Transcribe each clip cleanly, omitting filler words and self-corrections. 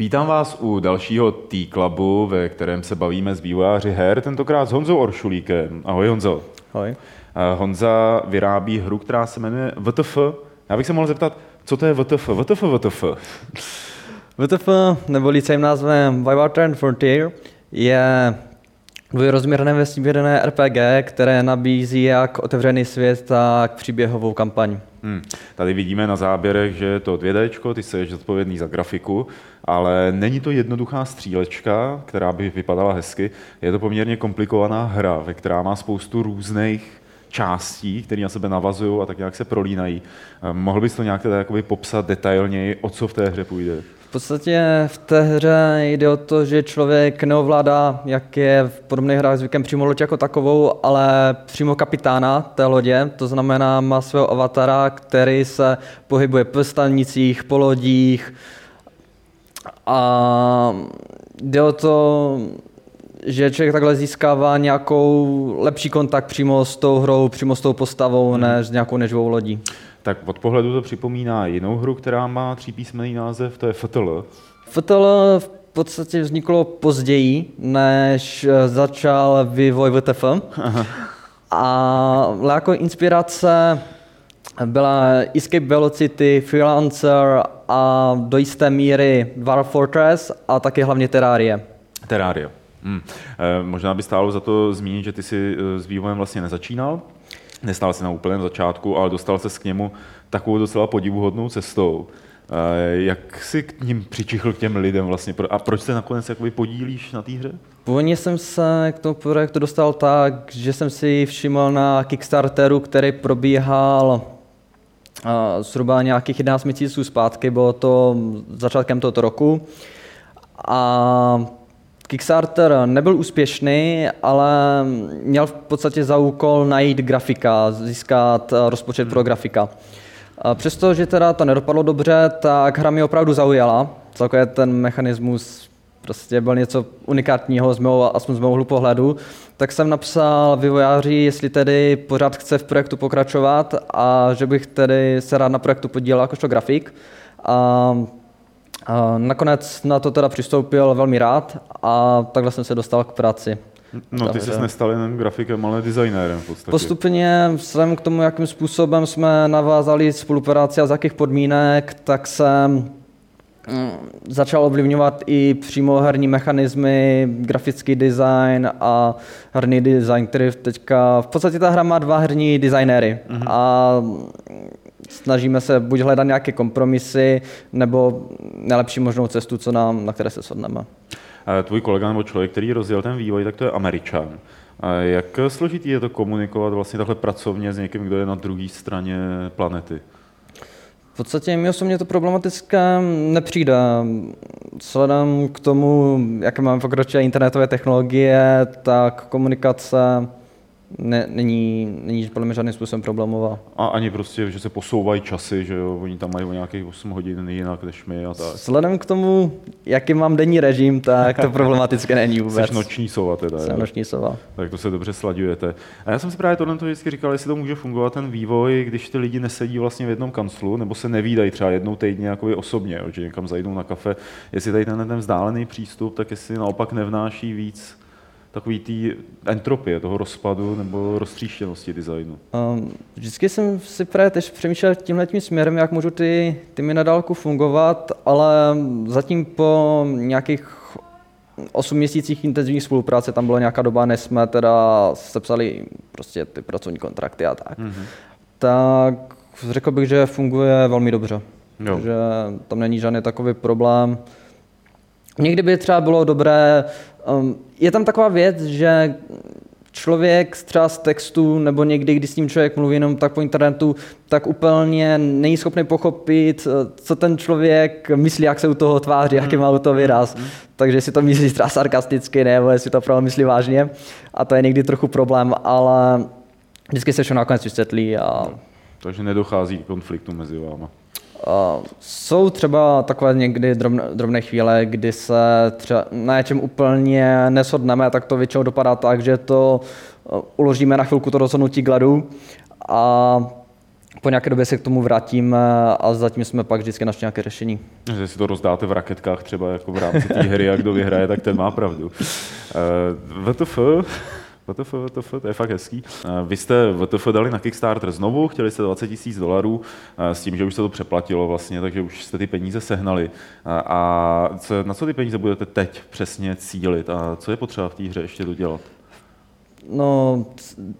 Vítám vás u dalšího T-Clubu, ve kterém se bavíme s vývojáři her, tentokrát s Honzou Oršulíkem. Ahoj Honzo. Ahoj. Honza vyrábí hru, která se jmenuje WTF. Já bych se mohl zeptat, co to je WTF? WTF. WTF, nebo lícejím názvem Wayward Terran Frontier, je dvojrozměrné vesmírné RPG, které nabízí jak otevřený svět, tak příběhovou kampaň. Tady vidíme na záběrech, že je to 2D, ty jsi zodpovědný za grafiku, ale není to jednoduchá střílečka, která by vypadala hezky. Je to poměrně komplikovaná hra, ve která má spoustu různých částí, které na sebe navazují a tak nějak se prolínají. Mohl bys to nějak teda jakoby popsat detailněji, o co v té hře půjde? V podstatě v té hře jde o to, že člověk neovládá, jak je v podobných hrách zvykem, přímo loď jako takovou, ale přímo kapitána té lodě. To znamená, má svého avatara, který se pohybuje po stanicích, po lodích. A jde o to, že člověk takhle získává nějakou lepší kontakt přímo s tou hrou, přímo s tou postavou, než s nějakou neživou lodí. Tak od pohledu to připomíná jinou hru, která má třípísmený název, to je FTL. FTL v podstatě vzniklo později, než začal vývoj WTF. A jako inspirace byla Escape Velocity, Freelancer a do jisté míry Dwarf Fortress a taky hlavně Terraria. Možná by stálo za to zmínit, že ty jsi s vývojem vlastně nezačínal. Nestál jsi na úplném začátku, ale dostal ses k němu takovou docela podivuhodnou cestou. Jak jsi k ním přičichl, k těm lidem vlastně? A proč se nakonec jakoby podílíš na té hře? Původně jsem se k tomu projektu dostal tak, že jsem si všiml na Kickstarteru, který probíhal zhruba nějakých 11 měsíců zpátky, bylo to začátkem tohoto roku. A Kickstarter nebyl úspěšný, ale měl v podstatě za úkol najít grafika, získat rozpočet pro grafika. Přestože teda to nedopadlo dobře, tak hra mě opravdu zaujala. Celkově ten mechanismus prostě byl něco unikátního, aspoň z mého úhlu pohledu. Tak jsem napsal vývojáři, jestli tedy pořád chce v projektu pokračovat a že bych tedy se rád na projektu podílel jakožto grafik. A nakonec na to teda přistoupil velmi rád a takhle jsem se dostal k práci. No, ty jsi nestal jen grafikem, ale designérem v podstatě. Postupně jsem k tomu, jakým způsobem jsme navázali spolupráci a z jakých podmínek, tak jsem začal ovlivňovat i přímo herní mechanismy, grafický design a herní design, který teďka... V podstatě ta hra má dva herní designéry. A snažíme se buď hledat nějaké kompromisy, nebo nejlepší možnou cestu, co nám, na které se shodneme. Tvůj kolega nebo člověk, který rozjel ten vývoj, tak to je Američan. Jak složitý je to komunikovat vlastně takhle pracovně s někým, kdo je na druhé straně planety? V podstatě mi osobně to problematické nepřijde. Vzhledem k tomu, jak máme pokročilé internetové technologie, tak komunikace není podle mě žádným způsobem problémová. A ani prostě, že se posouvají časy, že jo, oni tam mají o nějakých 8 hodin jinak než my a tak. Vzhledem k tomu, jaký mám denní režim, tak to problematické není vůbec. Jsi noční sova teda. Jsem noční sova. Tak to se dobře slaďujete. A já jsem si právě tohle vždycky říkal, jestli to může fungovat ten vývoj, když ty lidi nesedí vlastně v jednom kanclu, nebo se nevídají třeba jednou týdně jakoby osobně, jo, že někam zajdou na kafe. Jestli tady ten vzdálený přístup, tak jestli naopak nevnáší víc takový té entropie, toho rozpadu nebo roztříštěnosti designu. Vždycky jsem si právě tež přemýšlel tímhletím směrem, jak můžu ty týmy na dálku fungovat, ale zatím po nějakých 8 měsících intenzivní spolupráce, tam byla nějaká doba, než jsme teda sepsali prostě ty pracovní kontrakty a tak, tak řekl bych, že funguje velmi dobře. Jo. Že tam není žádný takový problém. Někdy by třeba bylo dobré, je tam taková věc, že člověk třeba z textu, nebo někdy, když s ním člověk mluví jenom tak po internetu, tak úplně není schopný pochopit, co ten člověk myslí, jak se u toho tváří, jaký má u toho výraz. Takže jestli to myslí třeba sarkasticky, nebo jestli to opravdu myslí vážně. A to je někdy trochu problém, ale vždycky se všechno nakonec vysvětlí. A... Takže nedochází k konfliktu mezi váma. Jsou třeba takové někdy drobné chvíle, kdy se třeba na něčem úplně neshodneme, tak to většinou dopadá tak, že to uložíme na chvilku to rozhodnutí k ledu a po nějaké době se k tomu vrátím a zatím jsme pak vždycky našli nějaké řešení. Že si to rozdáte v raketkách třeba jako v rámci té hry a kdo vyhraje, tak ten má pravdu. WTF, to je fakt hezký. Vy jste WTF dali na Kickstarter znovu, chtěli jste $20,000 s tím, že už se to přeplatilo vlastně, takže už jste ty peníze sehnali. A na co ty peníze budete teď přesně cílit a co je potřeba v té hře ještě dodělat? No,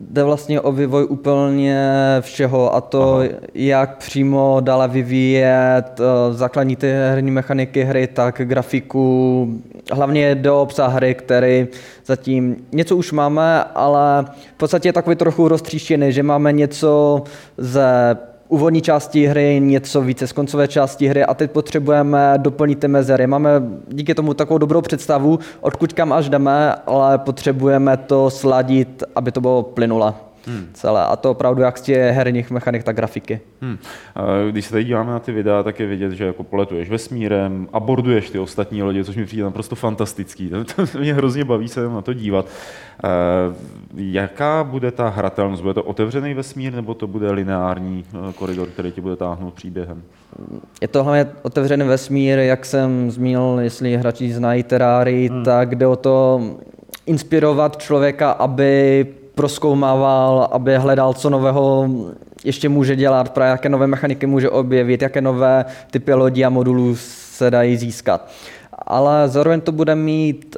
jde vlastně o vývoj úplně všeho a to, jak přímo dále vyvíjet základní ty herní mechaniky hry, tak grafiku, hlavně do obsahu hry, který zatím něco už máme, ale v podstatě je takový trochu roztříštěný, že máme něco ze úvodní části hry, něco více z koncové části hry a teď potřebujeme doplnit ty mezery. Máme díky tomu takovou dobrou představu, odkud kam až jdeme, ale potřebujeme to sladit, aby to bylo plynule. Celé. A to opravdu jak z těch herních mechanik, tak grafiky. Když se tady díváme na ty videa, tak je vidět, že jako poletuješ vesmírem, aborduješ ty ostatní lodě, což mi přijde naprosto fantastický. To mě hrozně baví se na to dívat. Jaká bude ta hratelnost? Bude to otevřený vesmír, nebo to bude lineární koridor, který ti bude táhnout příběhem? Je to hlavně otevřený vesmír, jak jsem zmínil, jestli hráči znají Terrarii, tak jde o to inspirovat člověka, aby prozkoumával, aby hledal, co nového ještě může dělat, právě jaké nové mechaniky může objevit, jaké nové typy lodí a modulů se dají získat. Ale zároveň to bude mít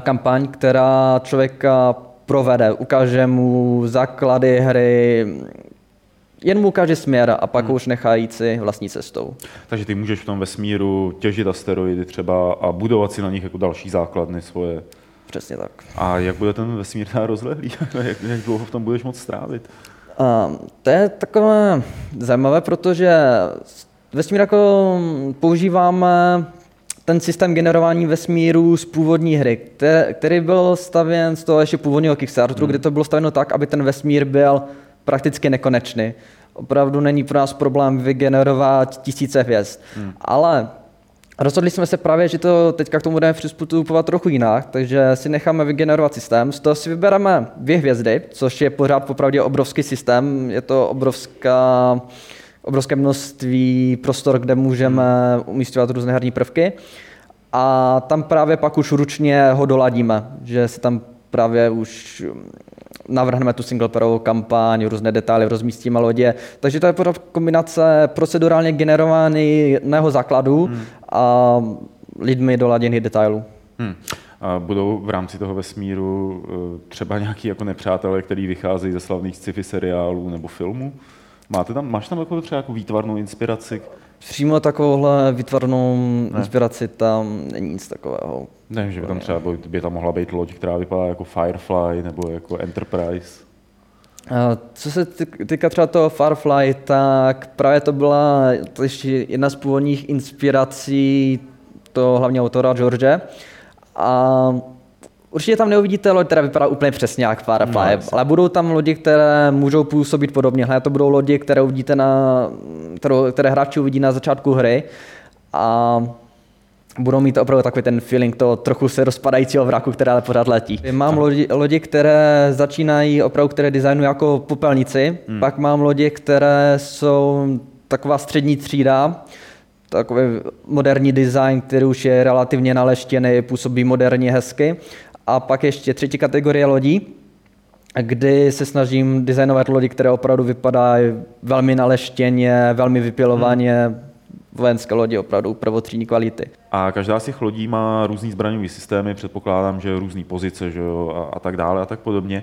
kampaň, která člověka provede, ukáže mu základy hry, jen mu ukáže směr a pak už nechá jít si vlastní cestou. Takže ty můžeš v tom vesmíru těžit asteroidy třeba a budovat si na nich jako další základny svoje. Přesně tak. A jak bude ten vesmír rozlehlý? Jak dlouho v tom budeš moc strávit? To je takové zajímavé, protože vesmír jako používáme ten systém generování vesmíru z původní hry, který byl stavěn z toho ještě původního Kickstarteru, kde to bylo stavěno tak, aby ten vesmír byl prakticky nekonečný. Opravdu není pro nás problém vygenerovat tisíce hvězd. Ale rozhodli jsme se právě, že to teďka k tomu budeme přistupovat trochu jinak, takže si necháme vygenerovat systém. Z toho si vybereme 2 hvězdy, což je pořád popravdě obrovský systém. Je to obrovské množství prostor, kde můžeme umísťovat různé herní prvky. A tam právě pak už ručně ho doladíme, že si tam právě už navrhneme tu singleplayerovou kampaň, různé detaily, rozmístíme lodě. Takže to je pořád kombinace procedurálně generovaného základu a lidmi doladěných detailů. A budou v rámci toho vesmíru třeba nějaký jako nepřátelé, který vycházejí ze slavných sci-fi seriálů nebo filmů? Máš tam jako třeba jako výtvarnou inspiraci? Přímo takovouhle výtvarnou inspiraci tam není nic takového. Ne, že by tam třeba mohla být loď, která vypadá jako Firefly nebo jako Enterprise. Co se týká třeba toho Firefly, tak právě to byla ještě jedna z původních inspirací toho hlavního autora George. A určitě tam neuvidíte lodi, která vypadá úplně přesně jak Firefly, ale budou tam lodi, které můžou působit podobně. To budou lodi, které uvidíte které hráči uvidí na začátku hry a budou mít opravdu takový ten feeling toho trochu se rozpadajícího vraku, které ale pořád letí. Mám lodi, které začínají opravdu, které designují jako popelnici, pak mám lodi, které jsou taková střední třída, takový moderní design, který už je relativně naleštěný, působí moderně hezky. A pak ještě třetí kategorie lodí, kdy se snažím designovat lodi, které opravdu vypadají velmi naleštěně, velmi vypilovaně, vojenské lodi opravdu prvotřídní kvality. A každá z těch lodí má různý zbraňový systémy, předpokládám, že různý pozice, že jo, a tak dále a tak podobně.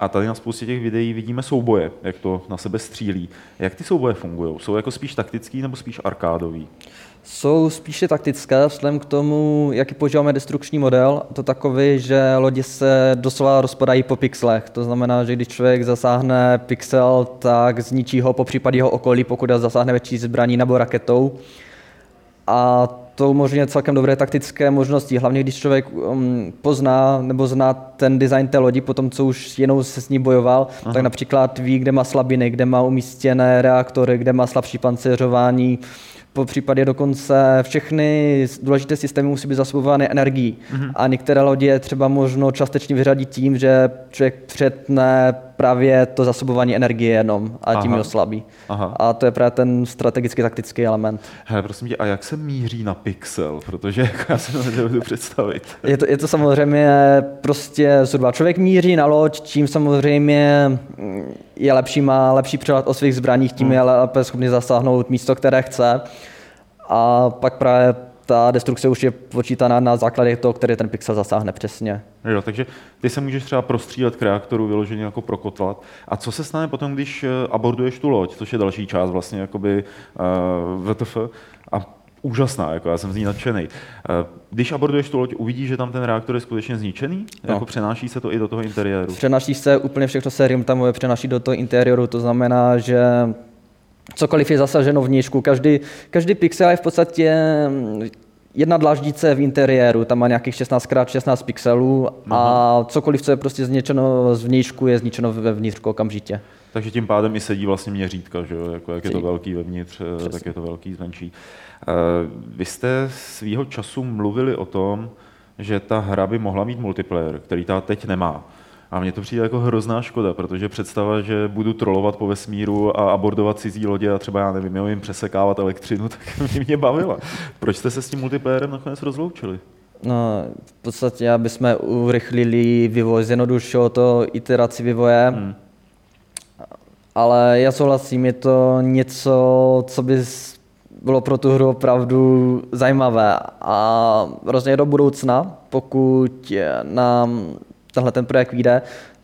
A tady na spoustě těch videí vidíme souboje, jak to na sebe střílí. Jak ty souboje fungují? Jsou jako spíš taktický nebo spíš arkádový? Jsou spíše taktické, vzhledem k tomu, jaký používáme destrukční model, to takový, že lodě se doslova rozpadají po pixlech. To znamená, že když člověk zasáhne pixel, tak zničí ho, popřípadě jeho okolí, pokud zasáhne větší zbraní nebo raketou. A to umožňuje celkem dobré taktické možnosti, hlavně když člověk pozná nebo zná ten design té lodi, potom co už jenom se s ní bojoval, tak například ví, kde má slabiny, kde má umístěné reaktory, kde má slabší pancéřování. Po případě dokonce všechny důležité systémy musí být zásobovány energií. A některé lodě je třeba možno částečně vyřadit tím, že člověk přetne právě to zasobování energie jenom a tím ji oslabí. Aha. A to je právě ten strategicky taktický element. Hele, prosím tě, a jak se míří na pixel? Protože já si to nedovedu představit. Je to samozřejmě prostě zhruba člověk míří na loď, čím samozřejmě je lepší, má lepší přehled o svých zbraních, tím je lépe schopný zasáhnout místo, které chce. A pak právě ta destrukce už je počítaná na základě toho, který ten pixel zasáhne přesně. Jo, takže ty se můžeš třeba prostřílet k reaktoru, vyloženě jako prokotlat. A co se stane potom, když aborduješ tu loď, což je další část vlastně jakoby WTF a úžasná, jako já jsem z ní nadšenej. Když aborduješ tu loď, uvidíš, že tam ten reaktor je skutečně zničený? No. Jako přenáší se to i do toho interiéru? Přenáší se úplně všechno, se tam přenáší do toho interiéru, to znamená, že cokoliv je zasaženo vnějšku, každý pixel je v podstatě jedna dlaždice v interiéru, tam má nějakých 16x16 pixelů a cokoliv, co je prostě zničeno z vnějšku, je zničeno vevnitřku okamžitě. Takže tím pádem i sedí vlastně měřítka, že jo? Jako, jak je to velký vevnitř, tak je to velký zvenčí. Vy jste svýho času mluvili o tom, že ta hra by mohla mít multiplayer, který ta teď nemá. A mně to přijde jako hrozná škoda, protože představa, že budu trolovat po vesmíru a abordovat cizí lodě a třeba, já nevím, jim přesekávat elektřinu, tak mě bavila. Proč jste se s tím multiplayerem nakonec rozloučili? No, v podstatě, aby jsme urychlili vývoj, zjednodušilo to iteraci vývoje, ale já souhlasím, je to něco, co by bylo pro tu hru opravdu zajímavé a rozhodně do budoucna, pokud nám tenhle ten projekt vyjde,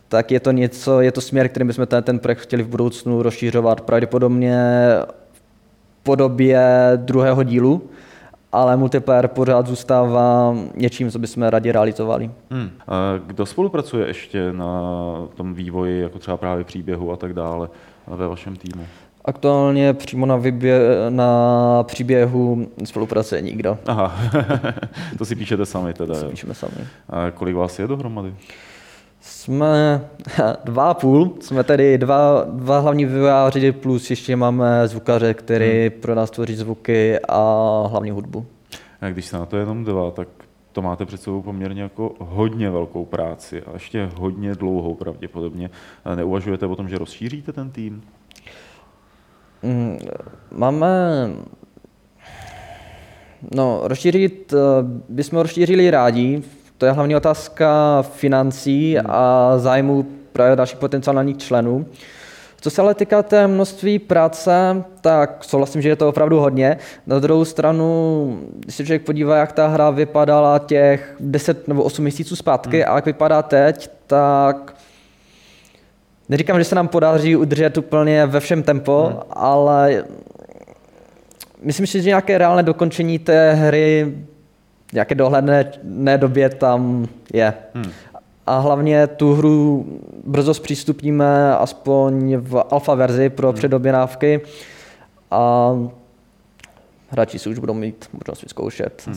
tak je to něco, je to směr, kterým bychom ten projekt chtěli v budoucnu rozšířovat. Pravděpodobně v podobě druhého dílu, ale multiplayer pořád zůstává něčím, co bychom rádi realizovali. Kdo spolupracuje ještě na tom vývoji, jako třeba právě příběhu a tak dále ve vašem týmu? Aktuálně přímo na příběhu spolupracuje nikdo. Aha, to si píšete sami teda. To si píšeme sami. A kolik vás je dohromady? Jsme 2,5, jsme tedy dva hlavní vývojáři plus ještě máme zvukaře, který pro nás tvoří zvuky a hlavně hudbu. A když se na to jenom 2, tak to máte před sebou poměrně jako hodně velkou práci a ještě hodně dlouhou pravděpodobně. Neuvažujete o tom, že rozšíříte ten tým? Rozšířit bychom rozšířili rádi, to je hlavní otázka financí a zájmu právě dalších potenciálních členů. Co se ale týká té množství práce, tak souhlasím, že je to opravdu hodně. Na druhou stranu, když se člověk podívá, jak ta hra vypadala těch 10 nebo 8 měsíců zpátky a jak vypadá teď, tak neříkám, že se nám podaří udržet úplně ve všem tempo, ale myslím si, že nějaké reálné dokončení té hry v nějaké dohledné době tam je. A hlavně tu hru brzo zpřístupníme aspoň v alfa verzi pro předobjednávky a hráči si už budou mít možnost vyzkoušet.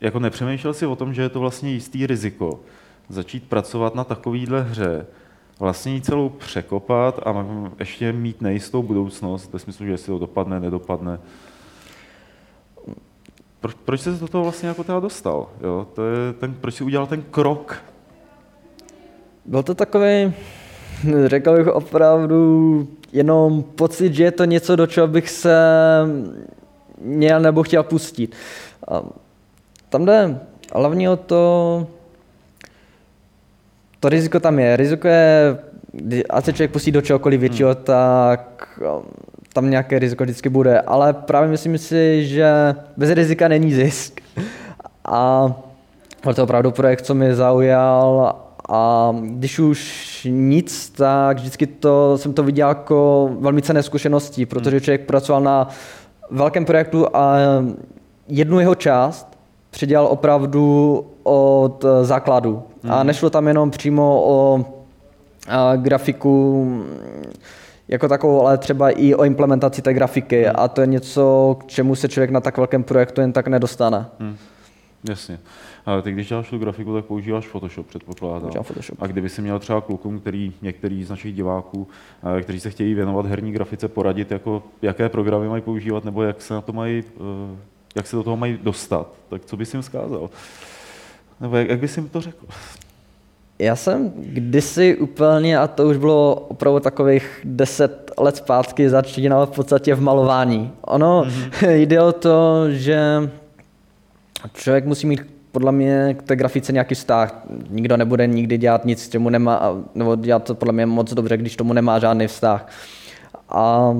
Jako nepřemýšlel si o tom, že je to vlastně jistý riziko začít pracovat na takovýhle hře, vlastně ji celou překopat a ještě mít nejistou budoucnost, ve smyslu, že jestli to dopadne, nedopadne. Proč jsi do toho vlastně jako teda dostal? Jo? To je proč jsi udělal ten krok? Byl to takový, řekl bych opravdu, jenom pocit, že je to něco, do čeho bych se měl nebo chtěl pustit. A tam jde hlavně o to riziko tam je. Riziko je, ať se člověk pustí do čehokoliv většího, tak tam nějaké riziko vždycky bude. Ale právě myslím si, že bez rizika není zisk. A to je opravdu projekt, co mě zaujal. A když už nic, tak vždycky jsem to viděl jako velmi cenné zkušenosti, protože člověk pracoval na velkém projektu a jednu jeho část předělal opravdu od základu. A nešlo tam jenom přímo o grafiku jako takovou, ale třeba i o implementaci té grafiky. A to je něco, k čemu se člověk na tak velkém projektu jen tak nedostane. Jasně. Ale ty, když děláš tu grafiku, tak používáš Photoshop, předpokládám. A kdyby si měl třeba klukům, některý z našich diváků, kteří se chtějí věnovat herní grafice, poradit, jako, jaké programy mají používat, nebo jak se do toho mají dostat, tak co bys jim vzkázal? Nebo jak bys jim to řekl? Já jsem kdysi úplně, a to už bylo opravdu takových 10 let zpátky, začínal v podstatě v malování. Ono jde o to, že člověk musí mít podle mě k té grafice nějaký vztah. Nikdo nebude nikdy dělat nic, čemu nemá, nebo dělat to podle mě moc dobře, když tomu nemá žádný vztah. A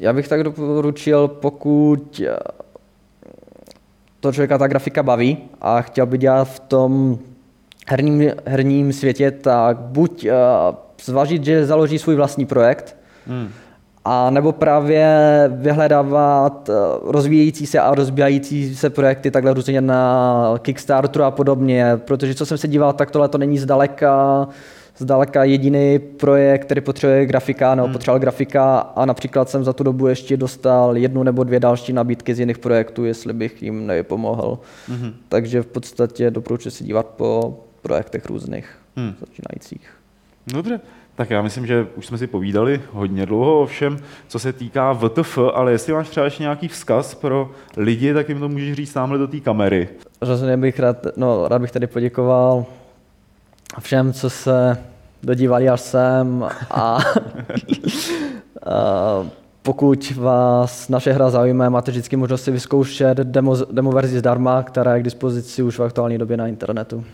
já bych tak doporučil, pokud to člověka ta grafika baví a chtěl by dělat v tom herním světě, tak buď zvažit, že založí svůj vlastní projekt, a nebo právě vyhledávat rozvíjející se a rozbíjající se projekty takhle různě na Kickstarteru a podobně, protože co jsem se díval, tak tohle to není zdaleka jediný projekt, který potřebuje grafika nebo potřeboval grafika, a například jsem za tu dobu ještě dostal 1 nebo 2 další nabídky z jiných projektů, jestli bych jim nepomohl. Takže v podstatě doporučuji se dívat po projektech různých začínajících. Dobře. Tak já myslím, že už jsme si povídali hodně dlouho o všem, co se týká WTF, ale jestli máš třeba ještě nějaký vzkaz pro lidi, tak jim to můžeš říct sámhle do té kamery. Rozhodně bych rád bych tady poděkoval všem, co se dodívali až sem, a pokud vás naše hra zaujme, máte vždycky možnost si vyzkoušet demo verzi zdarma, která je k dispozici už v aktuální době na internetu.